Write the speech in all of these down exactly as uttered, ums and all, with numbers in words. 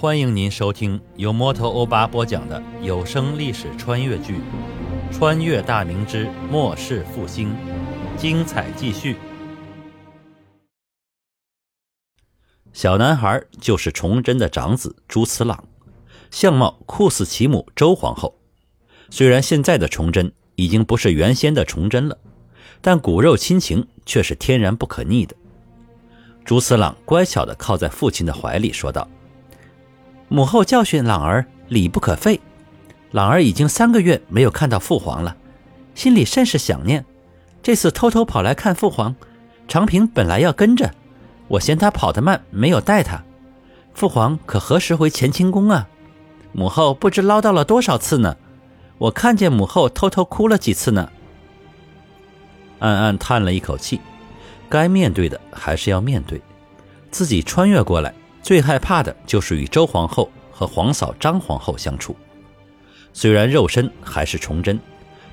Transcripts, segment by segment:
欢迎您收听由摩头欧巴播讲的有声历史穿越剧《穿越大明之末世复兴》，精彩继续。小男孩就是崇祯的长子朱慈榔，相貌酷似其母周皇后。虽然现在的崇祯已经不是原先的崇祯了，但骨肉亲情却是天然不可逆的。朱慈榔乖巧地靠在父亲的怀里说道：母后教训朗儿礼不可废，朗儿已经三个月没有看到父皇了，心里甚是想念。这次偷偷跑来看父皇，长平本来要跟着我，嫌他跑得慢没有带他。父皇可何时回乾清宫啊？母后不知唠叨了多少次呢，我看见母后偷偷哭了几次呢。暗暗叹了一口气，该面对的还是要面对。自己穿越过来最害怕的就是与周皇后和皇嫂张皇后相处，虽然肉身还是崇祯，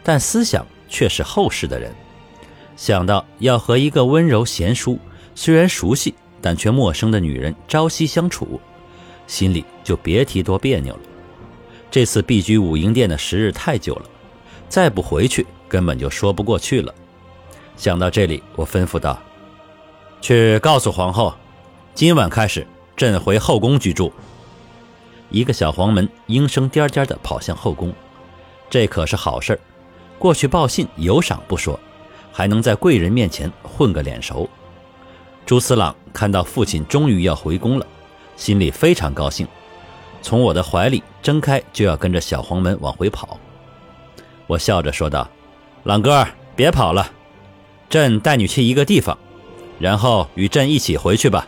但思想却是后世的人。想到要和一个温柔贤淑，虽然熟悉但却陌生的女人朝夕相处，心里就别提多别扭了。这次避居武英殿的时日太久了，再不回去根本就说不过去了。想到这里，我吩咐道：去告诉皇后，今晚开始朕回后宫居住。一个小黄门应声颠颠地跑向后宫，这可是好事儿。过去报信有赏不说，还能在贵人面前混个脸熟。朱慈榔看到父亲终于要回宫了，心里非常高兴，从我的怀里睁开就要跟着小黄门往回跑。我笑着说道：朗哥别跑了，朕带你去一个地方，然后与朕一起回去吧。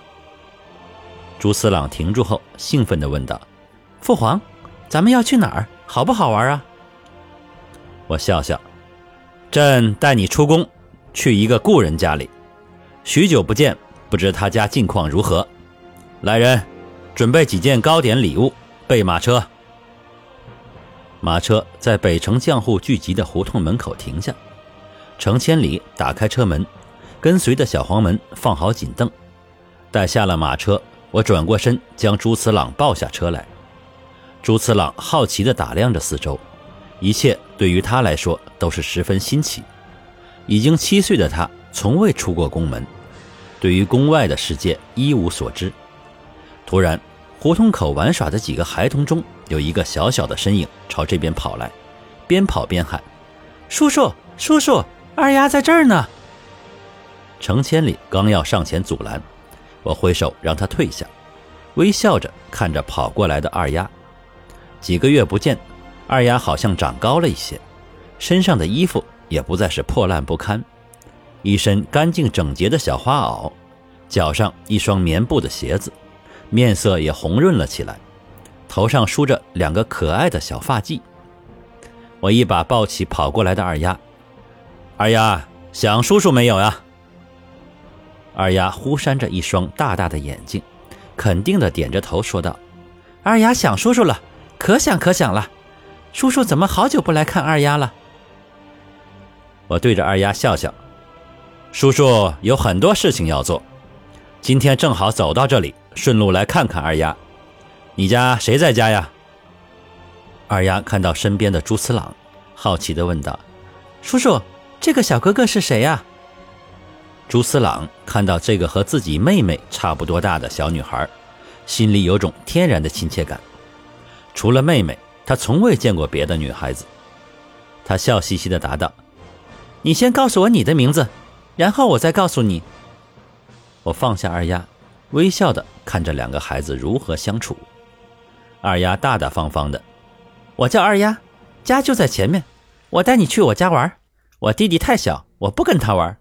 朱慈榔停住后兴奋地问道：父皇，咱们要去哪儿？好不好玩啊？我笑笑：朕带你出宫，去一个故人家里，许久不见，不知他家近况如何。来人，准备几件糕点礼物，备马车。马车在北城匠户聚集的胡同门口停下，程千里打开车门，跟随的小黄门放好锦凳，带下了马车。我转过身将朱慈榔抱下车来。朱慈榔好奇地打量着四周，一切对于他来说都是十分新奇。已经七岁的他从未出过宫门，对于宫外的世界一无所知。突然，胡同口玩耍的几个孩童中有一个小小的身影朝这边跑来，边跑边喊：叔叔叔叔，二丫在这儿呢。程千里刚要上前阻拦，我挥手让他退下，微笑着看着跑过来的二丫。几个月不见，二丫好像长高了一些，身上的衣服也不再是破烂不堪，一身干净整洁的小花袄，脚上一双棉布的鞋子，面色也红润了起来，头上梳着两个可爱的小发髻。我一把抱起跑过来的二丫：二丫，想叔叔没有呀？二丫忽扇着一双大大的眼睛，肯定地点着头说道：二丫想叔叔了，可想可想了，叔叔怎么好久不来看二丫了？我对着二丫笑笑：叔叔有很多事情要做，今天正好走到这里，顺路来看看二丫。你家谁在家呀？二丫看到身边的朱慈榔，好奇地问道：叔叔，这个小哥哥是谁呀？朱慈榔看到这个和自己妹妹差不多大的小女孩，心里有种天然的亲切感。除了妹妹，他从未见过别的女孩子。他笑嘻嘻地答道：你先告诉我你的名字，然后我再告诉你。我放下二丫，微笑地看着两个孩子如何相处。二丫大大方方的：我叫二丫，家就在前面，我带你去我家玩，我弟弟太小，我不跟他玩。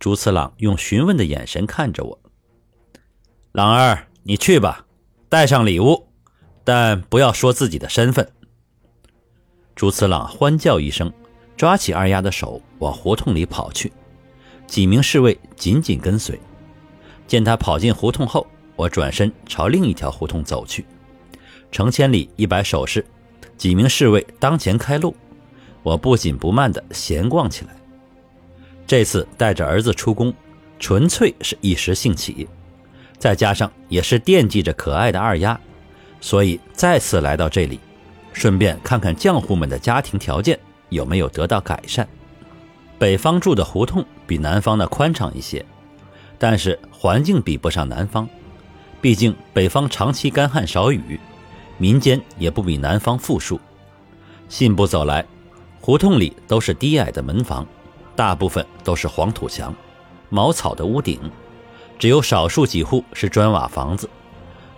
朱次朗用询问的眼神看着我：朗儿，你去吧，带上礼物，但不要说自己的身份。朱次朗欢叫一声，抓起二丫的手往胡同里跑去，几名侍卫紧紧跟随。见他跑进胡同后，我转身朝另一条胡同走去。程千里一摆手势，几名侍卫当前开路，我不紧不慢地闲逛起来。这次带着儿子出宫，纯粹是一时兴起。再加上也是惦记着可爱的二丫，所以再次来到这里，顺便看看匠户们的家庭条件有没有得到改善。北方住的胡同比南方的宽敞一些，但是环境比不上南方，毕竟北方长期干旱少雨，民间也不比南方富庶。信步走来，胡同里都是低矮的门房，大部分都是黄土墙、茅草的屋顶，只有少数几户是砖瓦房子，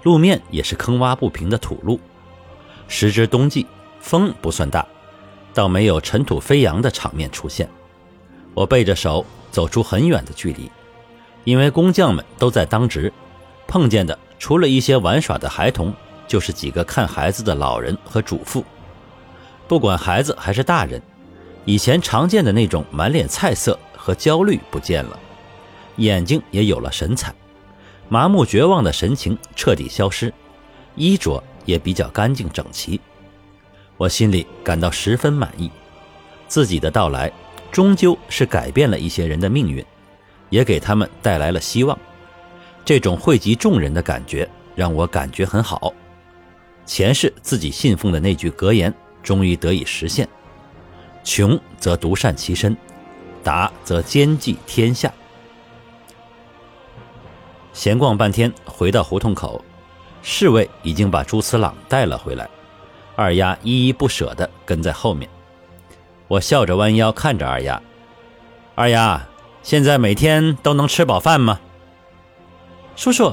路面也是坑洼不平的土路。时值冬季，风不算大，倒没有尘土飞扬的场面出现。我背着手走出很远的距离，因为工匠们都在当值，碰见的除了一些玩耍的孩童，就是几个看孩子的老人和主妇。不管孩子还是大人，以前常见的那种满脸菜色和焦虑不见了，眼睛也有了神采，麻木绝望的神情彻底消失，衣着也比较干净整齐。我心里感到十分满意，自己的到来终究是改变了一些人的命运，也给他们带来了希望。这种惠及众人的感觉让我感觉很好，前世自己信奉的那句格言终于得以实现：穷则独善其身，达则兼济天下。闲逛半天，回到胡同口，侍卫已经把朱次朗带了回来，二丫依依不舍地跟在后面。我笑着弯腰看着二丫：“二丫，现在每天都能吃饱饭吗？”“叔叔，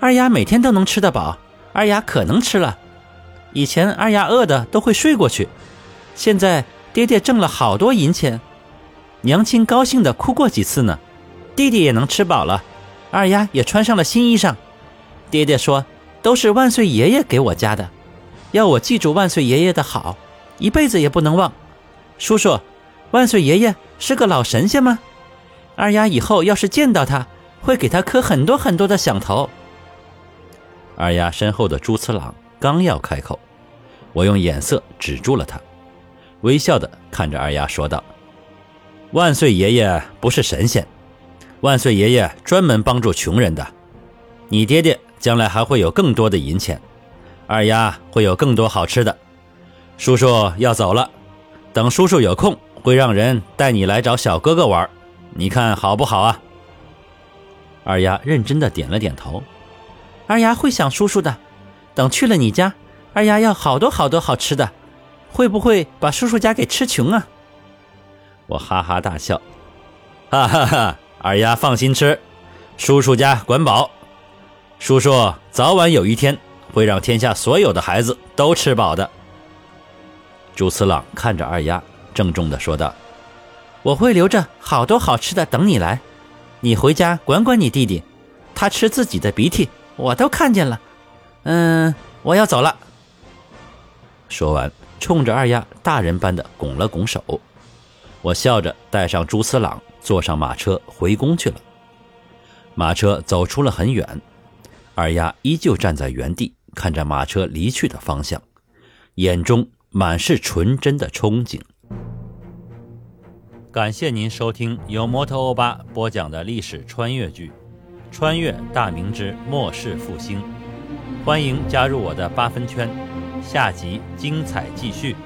二丫每天都能吃得饱，二丫可能吃了。以前二丫饿的都会睡过去，现在爹爹挣了好多银钱，娘亲高兴的哭过几次呢。弟弟也能吃饱了，二丫也穿上了新衣裳。爹爹说都是万岁爷爷给我加的，要我记住万岁爷爷的好，一辈子也不能忘。叔叔，万岁爷爷是个老神仙吗？二丫以后要是见到他，会给他磕很多很多的响头。”二丫身后的朱次郎刚要开口，我用眼色止住了他，微笑地看着二丫说道：“万岁爷爷不是神仙，万岁爷爷专门帮助穷人的。你爹爹将来还会有更多的银钱，二丫会有更多好吃的。叔叔要走了，等叔叔有空会让人带你来找小哥哥玩，你看好不好啊？”二丫认真地点了点头：“二丫会想叔叔的，等去了你家，二丫要好多好多好吃的，会不会把叔叔家给吃穷啊？”我哈哈大笑：“哈哈哈，二丫放心吃，叔叔家管饱，叔叔早晚有一天会让天下所有的孩子都吃饱的。”朱次朗看着二丫，郑重地说道：“我会留着好多好吃的等你来，你回家管管你弟弟，他吃自己的鼻涕，我都看见了。嗯，我要走了。”说完，冲着二丫大人般的拱了拱手。我笑着带上朱次朗，坐上马车回宫去了。马车走出了很远，二丫依旧站在原地，看着马车离去的方向，眼中满是纯真的憧憬。感谢您收听由摩托欧巴播讲的历史穿越剧《穿越大明之末世复兴》，欢迎加入我的八分圈，下集精彩继续。